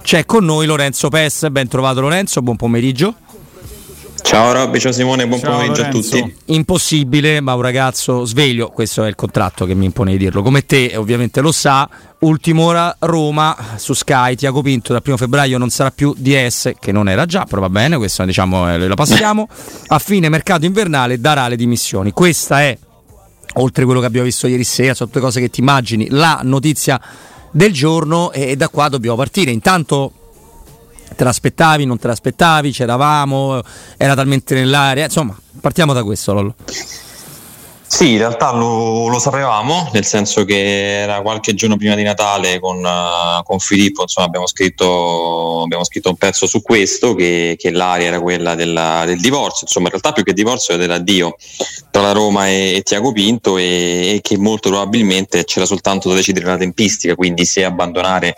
C'è con noi Lorenzo Pes, ben trovato Lorenzo, buon pomeriggio. Ciao Robby, ciao Simone, buon pomeriggio Lorenzo. A tutti. Impossibile, ma un ragazzo sveglio, questo è il contratto che mi impone di dirlo. Come te ovviamente lo sa, ultima ora Roma su Sky, Tiago Pinto dal 1 febbraio non sarà più DS, che non era già, però va bene, questo diciamo la passiamo. A fine mercato invernale darà le dimissioni. Questa è, oltre quello che abbiamo visto ieri sera, tutte cose che ti immagini, la notizia del giorno, e da qua dobbiamo partire. Intanto te l'aspettavi, non te l'aspettavi, c'eravamo, era talmente nell'aria, insomma partiamo da questo, Lollo. Sì, in realtà lo sapevamo, nel senso che era qualche giorno prima di Natale con Filippo, insomma abbiamo scritto un pezzo su questo, che l'aria era quella del divorzio, insomma in realtà più che divorzio era dell'addio tra la Roma e Tiago Pinto, e che molto probabilmente c'era soltanto da decidere la tempistica, quindi se abbandonare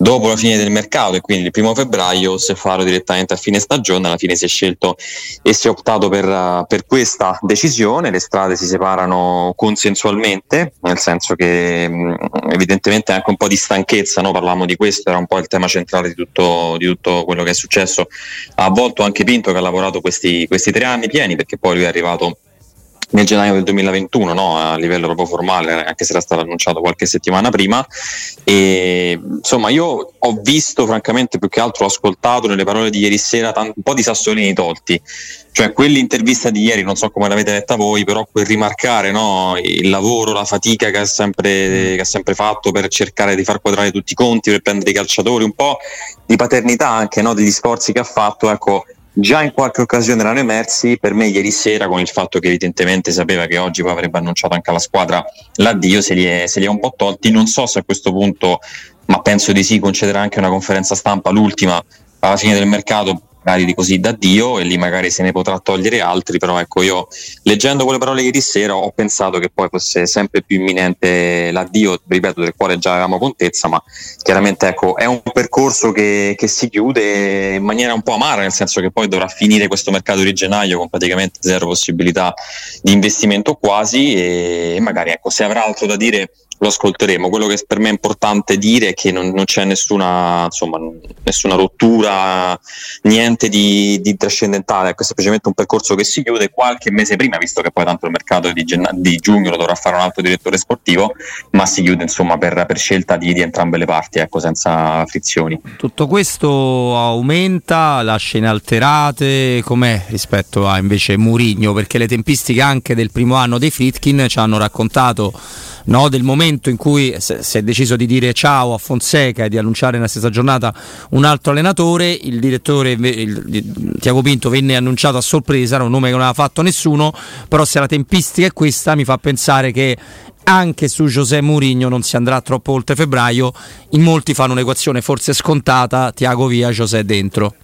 dopo la fine del mercato e quindi il 1 febbraio, se farlo direttamente a fine stagione. Alla fine si è scelto e si è optato per questa decisione. Le strade si separano consensualmente, nel senso che evidentemente anche un po' di stanchezza, no? Parlavamo di questo, era un po' il tema centrale di tutto quello che è successo. Ha volto anche Pinto, che ha lavorato questi 3 anni pieni, perché poi lui è arrivato nel gennaio del 2021, no? A livello proprio formale, anche se era stato annunciato qualche settimana prima. E insomma io ho visto, francamente, più che altro ho ascoltato nelle parole di ieri sera un po' di sassolini tolti, cioè quell'intervista di ieri, non so come l'avete letta voi, però quel rimarcare, no? Il lavoro, la fatica che ha sempre fatto per cercare di far quadrare tutti i conti, per prendere i calciatori, un po' di paternità anche, no? Degli sforzi che ha fatto, ecco. Già in qualche occasione erano emersi per me ieri sera, con il fatto che evidentemente sapeva che oggi poi avrebbe annunciato anche alla squadra l'addio, se li è un po' tolti. Non so se a questo punto, ma penso di sì, concederà anche una conferenza stampa, l'ultima alla fine del mercato, magari di così d'addio, e lì magari se ne potrà togliere altri. Però ecco, io leggendo quelle parole ieri sera ho pensato che poi fosse sempre più imminente l'addio, ripeto, del quale già avevamo contezza, ma chiaramente ecco è un percorso che si chiude in maniera un po' amara, nel senso che poi dovrà finire questo mercato di gennaio con praticamente zero possibilità di investimento quasi, e magari ecco, se avrà altro da dire lo ascolteremo. Quello che per me è importante dire è che non c'è nessuna rottura, niente di trascendentale, è semplicemente un percorso che si chiude qualche mese prima, visto che poi tanto il mercato di giugno lo dovrà fare un altro direttore sportivo, ma si chiude insomma per scelta di entrambe le parti, ecco, senza frizioni. Tutto questo aumenta, lascia inalterate, com'è rispetto a invece Mourinho, perché le tempistiche anche del primo anno dei Friedkin ci hanno raccontato, no, del momento in cui si è deciso di dire ciao a Fonseca e di annunciare nella stessa giornata un altro allenatore. Il direttore Tiago Pinto venne annunciato a sorpresa, era un nome che non aveva fatto nessuno, però se la tempistica è questa mi fa pensare che anche su José Mourinho non si andrà troppo oltre febbraio. In molti fanno un'equazione forse scontata: Tiago via, José dentro.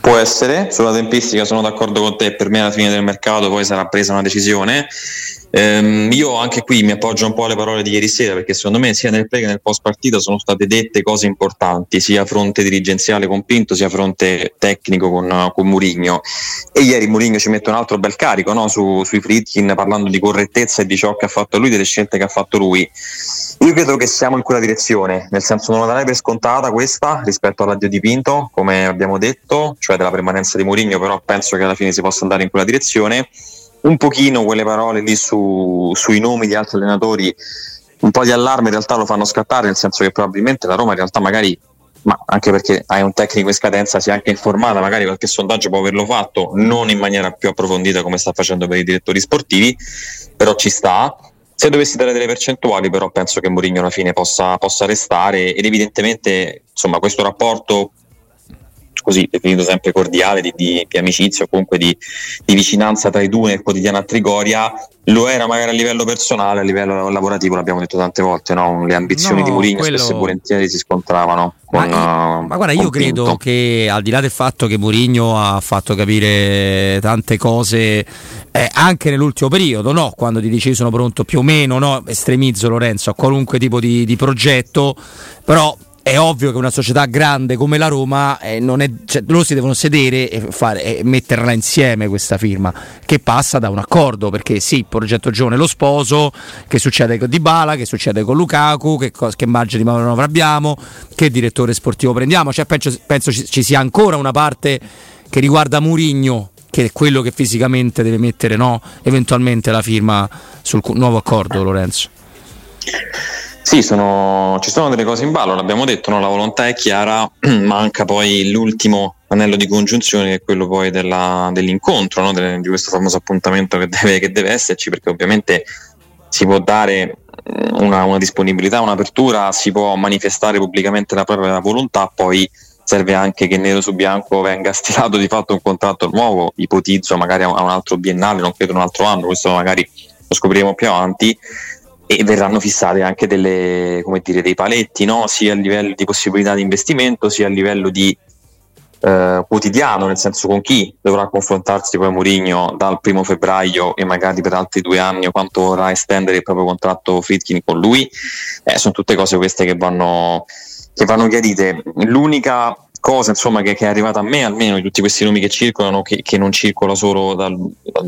Può essere. Sulla tempistica sono d'accordo con te, per me alla fine del mercato poi sarà presa una decisione. Io anche qui mi appoggio un po' alle parole di ieri sera, perché secondo me sia nel pre che nel post partita sono state dette cose importanti, sia a fronte dirigenziale con Pinto, sia a fronte tecnico con Mourinho. E ieri Mourinho ci mette un altro bel carico, no? Sui Friedkin, parlando di correttezza e di ciò che ha fatto lui, delle scelte che ha fatto lui. Io credo che siamo in quella direzione, nel senso non la darei per scontata questa rispetto all'addio di Pinto, come abbiamo detto, cioè della permanenza di Mourinho, però penso che alla fine si possa andare in quella direzione. Un pochino quelle parole lì sui nomi di altri allenatori un po' di allarme in realtà lo fanno scattare, nel senso che probabilmente la Roma in realtà magari ma anche perché hai un tecnico in scadenza, si è anche informata, magari qualche sondaggio può averlo fatto, non in maniera più approfondita come sta facendo per i direttori sportivi, però ci sta. Se dovessi dare delle percentuali, però penso che Mourinho alla fine possa restare, ed evidentemente insomma questo rapporto così definito sempre cordiale di amicizia o comunque di vicinanza tra i due nel quotidiano a Trigoria lo era magari a livello personale, a livello lavorativo l'abbiamo detto tante volte, no? Le ambizioni di Mourinho spesso e volentieri si scontravano con, ma guarda, io credo Pinto, che al di là del fatto che Mourinho ha fatto capire tante cose anche nell'ultimo periodo, no? Quando ti dici sono pronto più o meno, no? Estremizzo Lorenzo, a qualunque tipo di progetto, però è ovvio che una società grande come la Roma non è, cioè, loro si devono sedere e fare, e metterla insieme questa firma, che passa da un accordo, perché sì, il progetto giovane, lo sposo, che succede con Dybala, che succede con Lukaku, che margine di manovra abbiamo, che direttore sportivo prendiamo, cioè penso ci sia ancora una parte che riguarda Mourinho, che è quello che fisicamente deve mettere, no, eventualmente la firma sul nuovo accordo, Lorenzo. Sì, ci sono delle cose in ballo, l'abbiamo detto, no? La volontà è chiara, manca poi l'ultimo anello di congiunzione, che è quello poi dell'incontro, no? Di questo famoso appuntamento che deve esserci, perché ovviamente si può dare una disponibilità, un'apertura, si può manifestare pubblicamente la propria volontà, poi serve anche che nero su bianco venga stilato di fatto un contratto nuovo, ipotizzo magari a un altro biennale, non credo un altro anno, questo magari lo scopriremo più avanti, e verranno fissate anche delle, come dire, dei paletti, no? Sia a livello di possibilità di investimento, sia a livello di quotidiano, nel senso con chi dovrà confrontarsi poi Mourinho dal 1° febbraio e magari per altri 2 anni, o quanto vorrà estendere il proprio contratto Friedkin con lui. Sono tutte cose queste che vanno chiarite. L'unica cosa insomma che è arrivata a me, almeno di tutti questi nomi che circolano, che non circola solo dal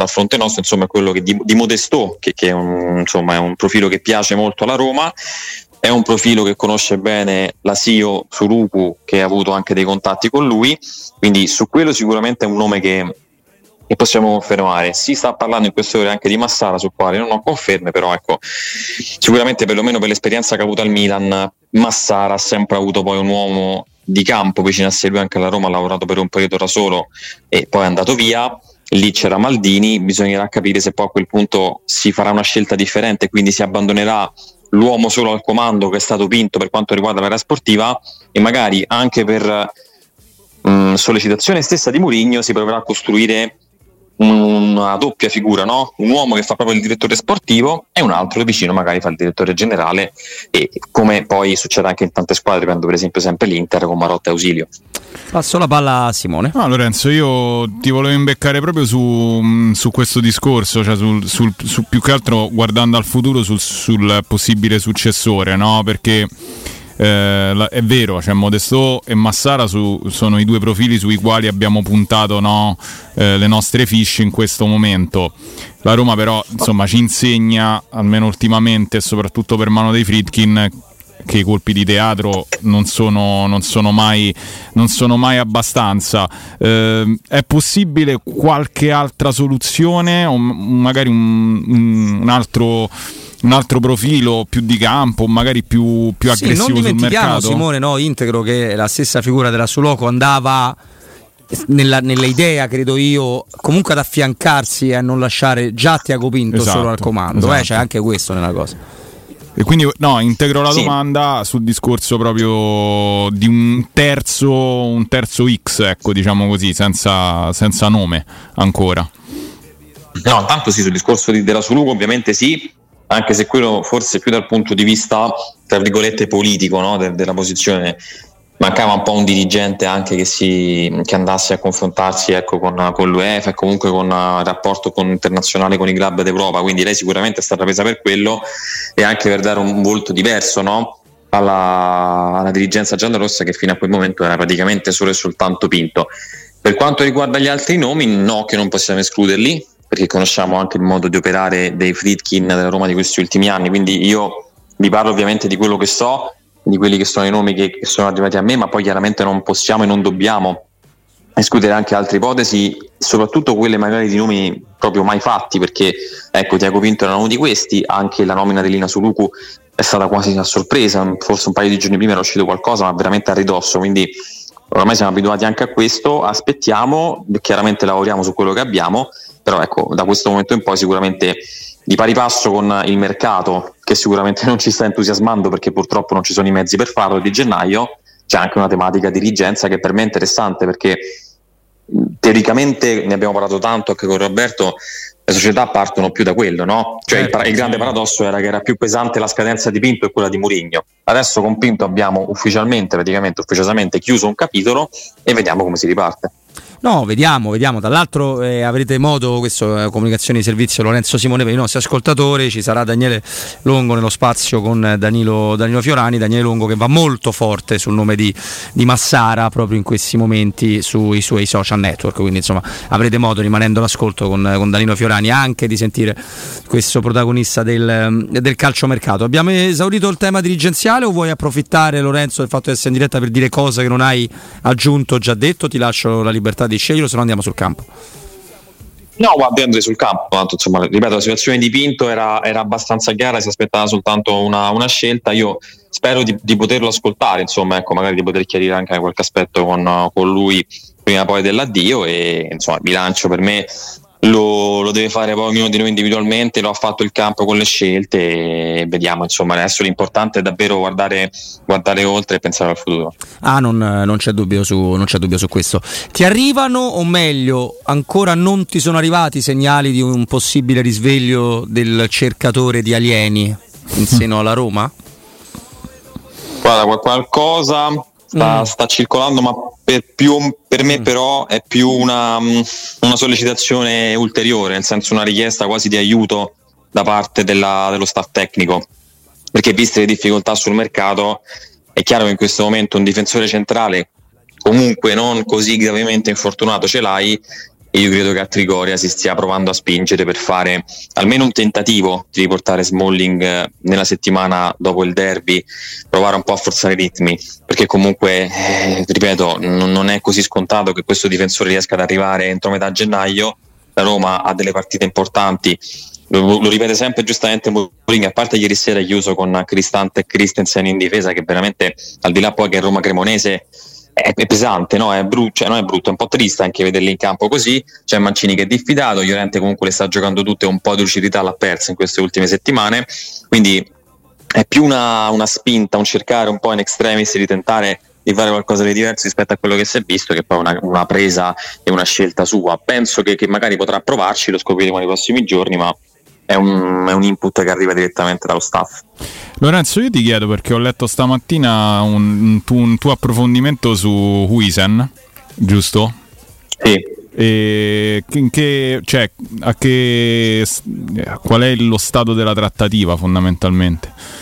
fronte nostro, insomma è quello che di Modesto, che è insomma è un profilo che piace molto alla Roma, è un profilo che conosce bene la CEO Souloukou, che ha avuto anche dei contatti con lui, quindi su quello sicuramente è un nome che possiamo confermare. Si sta parlando in queste ore anche di Massara, sul quale non ho conferme, però ecco, sicuramente perlomeno per l'esperienza che ha avuto al Milan, Massara ha sempre avuto poi un uomo di campo vicino a sé. Lui anche alla Roma ha lavorato per un periodo da solo e poi è andato via, lì c'era Maldini, bisognerà capire se poi a quel punto si farà una scelta differente, quindi si abbandonerà l'uomo solo al comando che è stato Pinto per quanto riguarda l'area sportiva, e magari anche per sollecitazione stessa di Mourinho si proverà a costruire una doppia figura, no? Un uomo che fa proprio il direttore sportivo e un altro che vicino magari fa il direttore generale, e come poi succede anche in tante squadre, prendo per esempio sempre l'Inter con Marotta e Ausilio. Passo la palla a Simone. No, Lorenzo, io ti volevo imbeccare proprio su questo discorso, cioè su più che altro guardando al futuro, sul possibile successore, no? Perché è vero, cioè Modesto e Massara sono i due profili sui quali abbiamo puntato, no, le nostre fiche in questo momento. La Roma però insomma ci insegna, almeno ultimamente, soprattutto per mano dei Friedkin, che i colpi di teatro non sono mai abbastanza. È possibile qualche altra soluzione, o magari un altro profilo più di campo, magari più aggressivo sul mercato? Non dimentichiamo, Simone, no, integro, che la stessa figura della Souloukou andava nella idea, credo io, comunque ad affiancarsi e a non lasciare già Tiago Pinto, esatto, solo al comando, esatto. C'è anche questo nella cosa. E quindi no, integro la domanda sul discorso proprio di un terzo X, ecco, diciamo così, senza nome ancora. No, tanto sì, sul discorso della Souloukou ovviamente sì, anche se quello forse più dal punto di vista tra virgolette politico, no, della posizione. Mancava un po' un dirigente anche che andasse a confrontarsi, ecco, con l'UEFA e comunque con il rapporto internazionale con i club d'Europa, quindi lei sicuramente è stata presa per quello e anche per dare un volto diverso, no, alla dirigenza giallorossa, che fino a quel momento era praticamente solo e soltanto Pinto. Per quanto riguarda gli altri nomi, no, che non possiamo escluderli, perché conosciamo anche il modo di operare dei Friedkin della Roma di questi ultimi anni, quindi io vi parlo ovviamente di quello che so, di quelli che sono i nomi che sono arrivati a me, ma poi chiaramente non possiamo e non dobbiamo escludere anche altre ipotesi, soprattutto quelle magari di nomi proprio mai fatti, perché ecco, Tiago Pinto era uno di questi, anche la nomina di Lina Souloukou è stata quasi una sorpresa, forse un paio di giorni prima era uscito qualcosa, ma veramente a ridosso, quindi ormai siamo abituati anche a questo, aspettiamo, chiaramente lavoriamo su quello che abbiamo, però ecco, da questo momento in poi sicuramente di pari passo con il mercato, che sicuramente non ci sta entusiasmando perché purtroppo non ci sono i mezzi per farlo, di gennaio c'è anche una tematica dirigenza che per me è interessante, perché teoricamente, ne abbiamo parlato tanto anche con Roberto, le società partono più da quello, no? Cioè il grande paradosso era che era più pesante la scadenza di Pinto e quella di Mourinho. Adesso con Pinto abbiamo ufficiosamente chiuso un capitolo e vediamo come si riparte. No, vediamo. Dall'altro avrete modo, questo comunicazione di servizio Lorenzo Simone per i nostri ascoltatori, ci sarà Daniele Longo nello spazio con Danilo Fiorani, Daniele Longo che va molto forte sul nome di Massara proprio in questi momenti sui suoi social network, quindi insomma avrete modo, rimanendo all'ascolto con Danilo Fiorani, anche di sentire questo protagonista del calciomercato. Abbiamo esaurito il tema dirigenziale o vuoi approfittare, Lorenzo, del fatto di essere in diretta per dire cose che non hai aggiunto, già detto? Ti lascio la libertà di scegliere, se no andiamo sul campo. No, guarda, andrei sul campo, tanto insomma, ripeto, la situazione di Pinto era abbastanza chiara, si aspettava soltanto una scelta. Io spero di poterlo ascoltare, insomma, ecco, magari di poter chiarire anche qualche aspetto con lui prima poi dell'addio, e insomma il bilancio per me lo deve fare poi ognuno di noi individualmente, lo ha fatto il campo con le scelte, e vediamo, insomma, adesso l'importante è davvero guardare oltre e pensare al futuro. Non c'è dubbio su questo. Ti arrivano, o meglio ancora non ti sono arrivati, segnali di un possibile risveglio del cercatore di alieni in seno alla Roma? Guarda, qualcosa sta circolando, ma per me però è più una sollecitazione ulteriore, nel senso una richiesta quasi di aiuto da parte dello staff tecnico, perché viste le difficoltà sul mercato è chiaro che in questo momento un difensore centrale comunque non così gravemente infortunato ce l'hai, e io credo che a Trigoria si stia provando a spingere per fare almeno un tentativo di riportare Smalling nella settimana dopo il derby, provare un po' a forzare i ritmi, perché comunque, ripeto, non è così scontato che questo difensore riesca ad arrivare entro metà gennaio. La Roma ha delle partite importanti, lo ripete sempre giustamente Mourinho, a parte ieri sera è chiuso con Cristante e Christensen in difesa, che veramente, al di là poi che Roma Cremonese è pesante, no? È brutto, è un po' triste anche vederli in campo così. C'è Mancini che è diffidato, Llorente comunque le sta giocando tutte, un po' di lucidità l'ha persa in queste ultime settimane, quindi è più una spinta, un cercare un po' in extremis di tentare di fare qualcosa di diverso rispetto a quello che si è visto, che poi una presa e una scelta sua. Penso che magari potrà provarci, lo scopriremo nei prossimi giorni, ma è un input che arriva direttamente dallo staff. Lorenzo, io ti chiedo, perché ho letto stamattina un tuo approfondimento su Wisen, giusto? Sì. E qual è lo stato della trattativa fondamentalmente?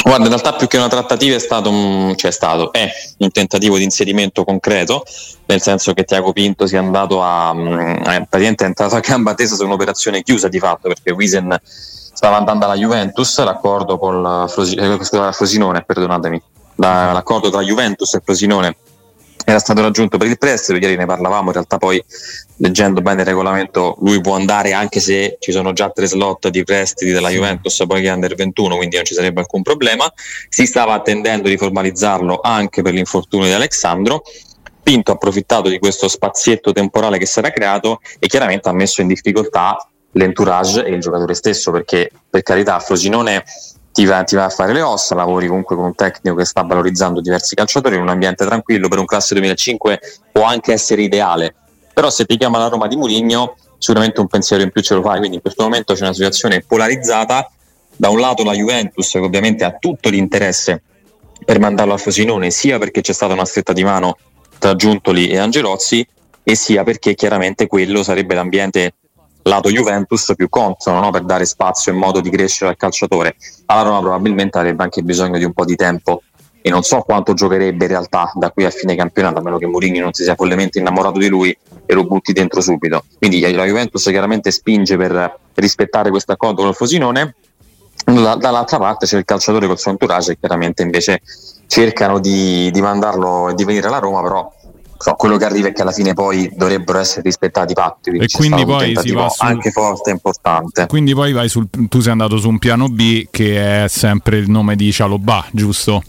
Guarda, in realtà più che una trattativa è un tentativo di inserimento concreto, nel senso che Tiago Pinto sia andato praticamente è entrato a gamba tesa su un'operazione chiusa di fatto, perché Wisen stava andando alla Juventus, l'accordo con la Frosinone, perdonatemi, l'accordo tra Juventus e Frosinone era stato raggiunto per il prestito, ieri ne parlavamo, in realtà poi leggendo bene il regolamento lui può andare anche se ci sono già 3 slot di prestiti della Juventus poi che è under 21, quindi non ci sarebbe alcun problema. Si stava attendendo di formalizzarlo anche per l'infortunio di Alessandro. Pinto ha approfittato di questo spazietto temporale che si era creato e chiaramente ha messo in difficoltà l'entourage e il giocatore stesso, perché per carità Frosinone ti va a fare le ossa, lavori comunque con un tecnico che sta valorizzando diversi calciatori in un ambiente tranquillo, per un classe 2005 può anche essere ideale, però se ti chiama la Roma di Mourinho sicuramente un pensiero in più ce lo fai, quindi in questo momento c'è una situazione polarizzata: da un lato la Juventus, che ovviamente ha tutto l'interesse per mandarlo a Frosinone, sia perché c'è stata una stretta di mano tra Giuntoli e Angelozzi, e sia perché chiaramente quello sarebbe l'ambiente lato Juventus più consono, no? Per dare spazio e modo di crescere al calciatore. Alla Roma probabilmente avrebbe anche bisogno di un po' di tempo, e non so quanto giocherebbe in realtà da qui a fine campionato, a meno che Mourinho non si sia follemente innamorato di lui e lo butti dentro subito. Quindi la Juventus chiaramente spinge per rispettare questo accordo con il Frosinone, dall'altra parte c'è il calciatore col suo entourage e chiaramente invece cercano di mandarlo e di venire alla Roma, però so, quello che arriva è che alla fine poi dovrebbero essere rispettati i patti, quindi e quindi poi si va sul... anche forte, importante, quindi poi vai sul, tu sei andato su un piano B che è sempre il nome di Cialobà, giusto?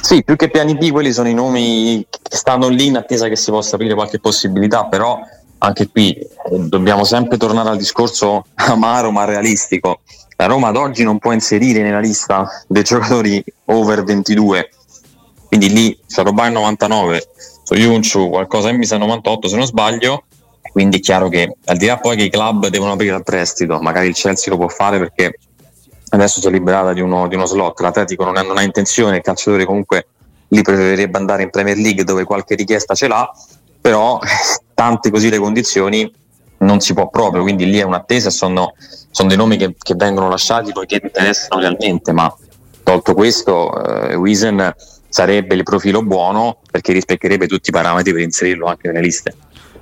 Sì, più che piani B quelli sono i nomi che stanno lì in attesa che si possa aprire qualche possibilità, però anche qui dobbiamo sempre tornare al discorso amaro ma realistico. La Roma ad oggi non può inserire nella lista dei giocatori over 22, quindi lì Sarobà è 99, su Yunchu qualcosa in misa 98 se non sbaglio, quindi è chiaro che al di là poi che i club devono aprire al prestito, magari il Chelsea lo può fare perché adesso si è liberata di uno slot, l'Atletico non ha intenzione, il calciatore comunque lì preferirebbe andare in Premier League dove qualche richiesta ce l'ha, però tante così le condizioni non si può proprio, quindi lì è un'attesa, sono dei nomi che vengono lasciati poiché interessano realmente, ma tolto questo Wisen sarebbe il profilo buono perché rispecchierebbe tutti i parametri per inserirlo anche nelle liste.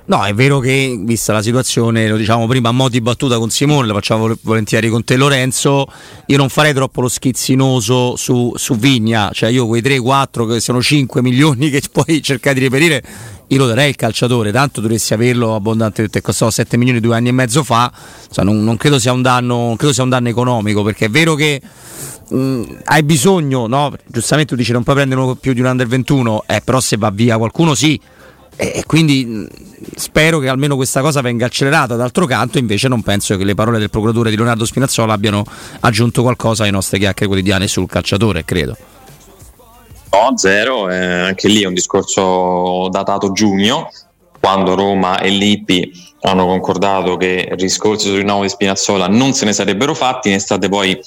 No, è vero che vista la situazione, lo diciamo prima a mo' di battuta con Simone, lo facciamo volentieri con te Lorenzo, io non farei troppo lo schizzinoso su Vigna, cioè io quei 3-4 che sono 5 milioni che poi cercare di reperire, io lo darei il calciatore, tanto dovresti averlo abbondante, che costò 7 milioni 2 anni e mezzo fa, cioè, non credo sia un danno, non credo sia un danno economico, perché è vero che hai bisogno, no? Giustamente tu dici non puoi prendere uno più di un under 21, però se va via qualcuno sì. E quindi spero che almeno questa cosa venga accelerata, d'altro canto invece non penso che le parole del procuratore di Leonardo Spinazzola abbiano aggiunto qualcosa alle nostre chiacchiere quotidiane sul calciatore, credo. No, zero, anche lì è un discorso datato giugno, quando Roma e Lippi hanno concordato che riscorsi sul rinnovo di Spinazzola non se ne sarebbero fatti, in estate poi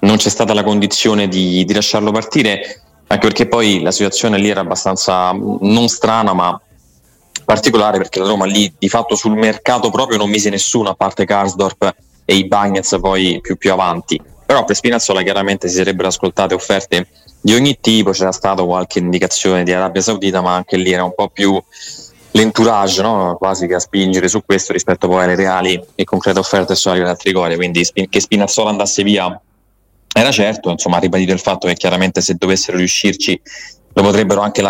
non c'è stata la condizione di lasciarlo partire, anche perché poi la situazione lì era abbastanza non strana ma particolare, perché la Roma lì di fatto sul mercato proprio non mise nessuno a parte Karsdorp e i Bagnets poi più avanti, però per Spinazzola chiaramente si sarebbero ascoltate offerte di ogni tipo, c'era stata qualche indicazione di Arabia Saudita ma anche lì era un po' più l'entourage, no? Quasi che a spingere su questo rispetto poi alle reali e concrete offerte sono arrivate a Trigoria, quindi che Spinazzola andasse via era certo, insomma ha ribadito il fatto che chiaramente se dovessero riuscirci lo potrebbero anche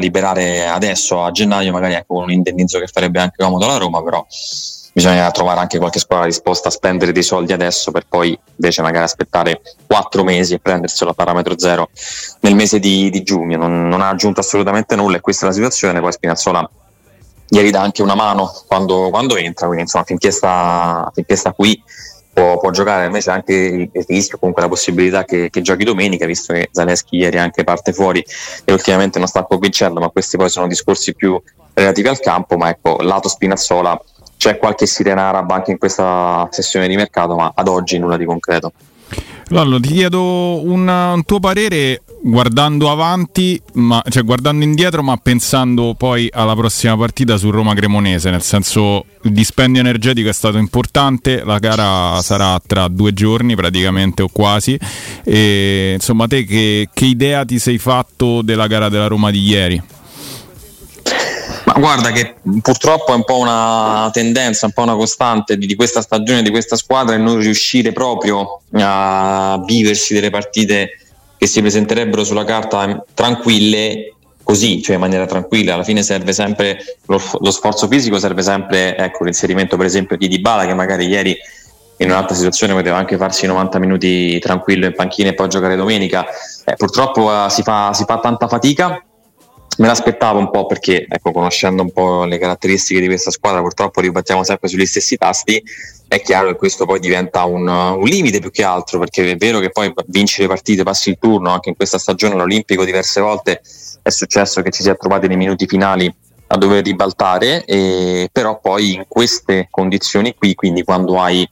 liberare adesso a gennaio, magari anche con un indennizzo che farebbe anche comodo alla Roma, però bisogna trovare anche qualche squadra disposta a spendere dei soldi adesso per poi invece magari aspettare 4 mesi e prenderselo a parametro zero nel mese di giugno. Non ha aggiunto assolutamente nulla e questa è la situazione. Poi Spinazzola ieri dà anche una mano quando entra, quindi insomma finché sta qui può giocare, invece anche il rischio, comunque la possibilità che giochi domenica, visto che Zalewski ieri anche parte fuori e ultimamente non sta convincendo, ma questi poi sono discorsi più relativi al campo. Ma ecco, lato Spinazzola c'è qualche sirena araba anche in questa sessione di mercato, ma ad oggi nulla di concreto. Allora, ti chiedo un tuo parere guardando avanti, cioè guardando indietro, ma pensando poi alla prossima partita su Roma Cremonese, nel senso il dispendio energetico è stato importante, la gara sarà tra 2 giorni praticamente o quasi, e insomma te che idea ti sei fatto della gara della Roma di ieri? Ma guarda che purtroppo è un po' una tendenza, un po' una costante di questa stagione, di questa squadra, e non riuscire proprio a viversi delle partite che si presenterebbero sulla carta tranquille così, cioè in maniera tranquilla. Alla fine serve sempre lo sforzo fisico, serve sempre l'inserimento per esempio di Dybala, che magari ieri in un'altra situazione poteva anche farsi 90 minuti tranquillo in panchina e poi giocare domenica. Purtroppo si fa tanta fatica. Me l'aspettavo un po' perché, conoscendo un po' le caratteristiche di questa squadra, purtroppo ribattiamo sempre sugli stessi tasti. È chiaro che questo poi diventa un limite più che altro, perché è vero che poi vinci le partite, passi il turno, anche in questa stagione l'Olimpico diverse volte è successo che ci si è trovati nei minuti finali a dover ribaltare, però poi in queste condizioni qui, quindi quando hai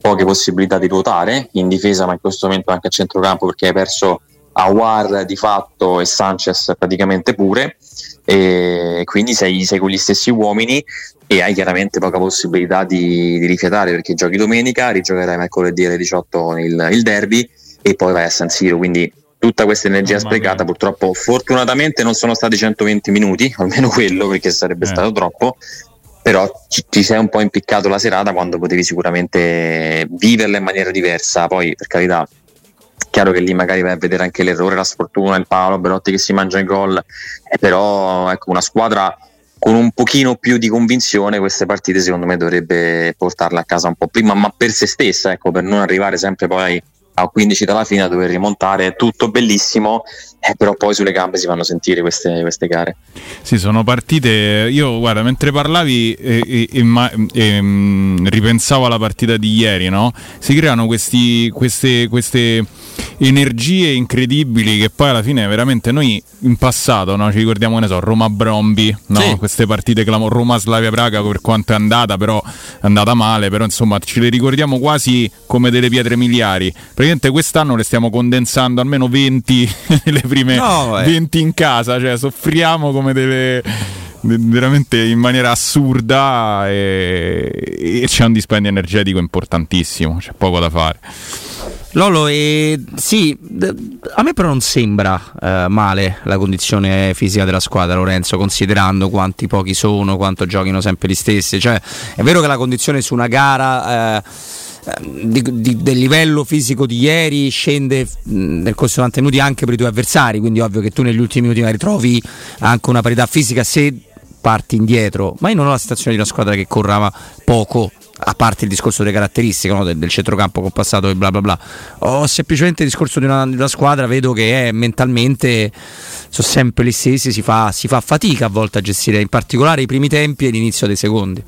poche possibilità di ruotare in difesa, ma in questo momento anche a centrocampo, perché hai perso Aouar di fatto e Sanchez praticamente pure, e quindi sei con gli stessi uomini e hai chiaramente poca possibilità di rifiatare, perché giochi domenica, rigiocherai mercoledì alle 18 il derby e poi vai a San Siro, quindi tutta questa energia sprecata. Purtroppo fortunatamente non sono stati 120 minuti, almeno quello, perché sarebbe stato troppo, però ti sei un po' impiccato la serata quando potevi sicuramente viverla in maniera diversa. Poi per carità Chiaro che lì magari vai a vedere anche l'errore, la sfortuna, il palo, Belotti che si mangia il gol, però ecco, una squadra con un pochino più di convinzione queste partite secondo me dovrebbe portarla a casa un po' prima, ma per se stessa, ecco, per non arrivare sempre poi a 15 dalla fine a dover rimontare, tutto bellissimo, però poi sulle gambe si vanno a sentire queste gare. Sì, sono partite, io guarda, mentre parlavi ripensavo alla partita di ieri, no? Si creano queste energie incredibili che poi alla fine veramente noi in passato, no? Ci ricordiamo, che ne so, Roma-Bromby, no? Sì. Queste partite Roma-Slavia-Praga, per quanto è andata male, però insomma ce le ricordiamo quasi come delle pietre miliari. Praticamente quest'anno le stiamo condensando almeno 20 le prime 20 in casa, cioè soffriamo come delle veramente in maniera assurda e c'è un dispendio energetico importantissimo, c'è poco da fare. Lolo, sì, a me però non sembra male la condizione fisica della squadra, Lorenzo, considerando quanti pochi sono, quanto giochino sempre gli stessi, cioè è vero che la condizione su una gara del livello fisico di ieri scende nel corso di 90 minuti anche per i tuoi avversari, quindi ovvio che tu negli ultimi minuti magari trovi anche una parità fisica se parti indietro, ma io non ho la situazione di una squadra che corrava poco, a parte il discorso delle caratteristiche, no? del centrocampo compassato e bla bla bla, ho semplicemente il discorso di una squadra, vedo che mentalmente sono sempre gli stessi, si fa fatica a volte a gestire in particolare i primi tempi e l'inizio dei secondi.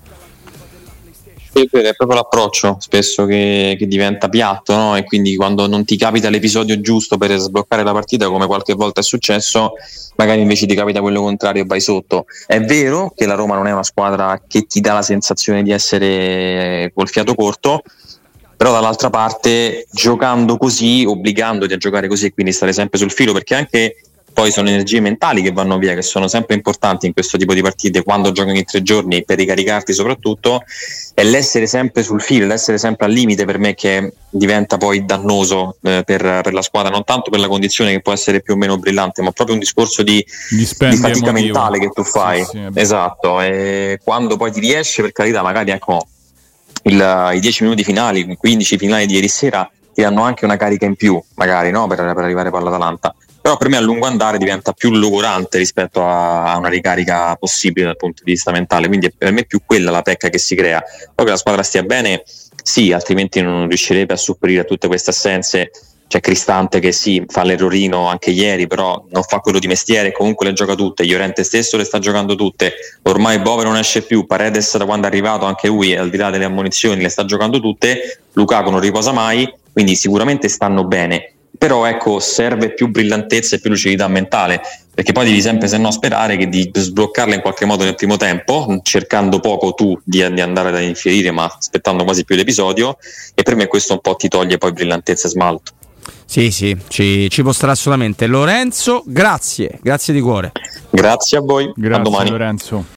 Sì, è proprio l'approccio spesso che diventa piatto, no? E quindi quando non ti capita l'episodio giusto per sbloccare la partita, come qualche volta è successo, magari invece ti capita quello contrario e vai sotto. È vero che la Roma non è una squadra che ti dà la sensazione di essere col fiato corto, però dall'altra parte giocando così, obbligandoti a giocare così e quindi stare sempre sul filo, perché anche poi sono energie mentali che vanno via, che sono sempre importanti in questo tipo di partite, quando giochi in 3 giorni, per ricaricarti soprattutto, è l'essere sempre sul filo, l'essere sempre al limite, per me che diventa poi dannoso per la squadra, non tanto per la condizione che può essere più o meno brillante, ma proprio un discorso di fatica emotivo, mentale che tu fai. Sì, esatto, e quando poi ti riesce, per carità, magari ecco i 10 minuti finali, i 15 finali di ieri sera ti danno anche una carica in più, magari, no? per arrivare per l'Atalanta, però per me a lungo andare diventa più logorante rispetto a una ricarica possibile dal punto di vista mentale, quindi è per me più quella la pecca che si crea. Poi che la squadra stia bene, sì, altrimenti non riuscirebbe a sopperire a tutte queste assenze. C'è Cristante che sì, fa l'errorino anche ieri, però non fa quello di mestiere, comunque le gioca tutte, Llorente stesso le sta giocando tutte, ormai Bove non esce più, Paredes da quando è arrivato anche lui, al di là delle ammonizioni, le sta giocando tutte, Lukaku non riposa mai, quindi sicuramente stanno bene. Però ecco, serve più brillantezza e più lucidità mentale, perché poi devi sempre, se no, sperare che di sbloccarla in qualche modo nel primo tempo, cercando poco tu di andare ad infierire, ma aspettando quasi più l'episodio, e per me questo un po' ti toglie poi brillantezza e smalto. Sì, ci posterà solamente Lorenzo, grazie di cuore. Grazie a voi, grazie, a domani Lorenzo.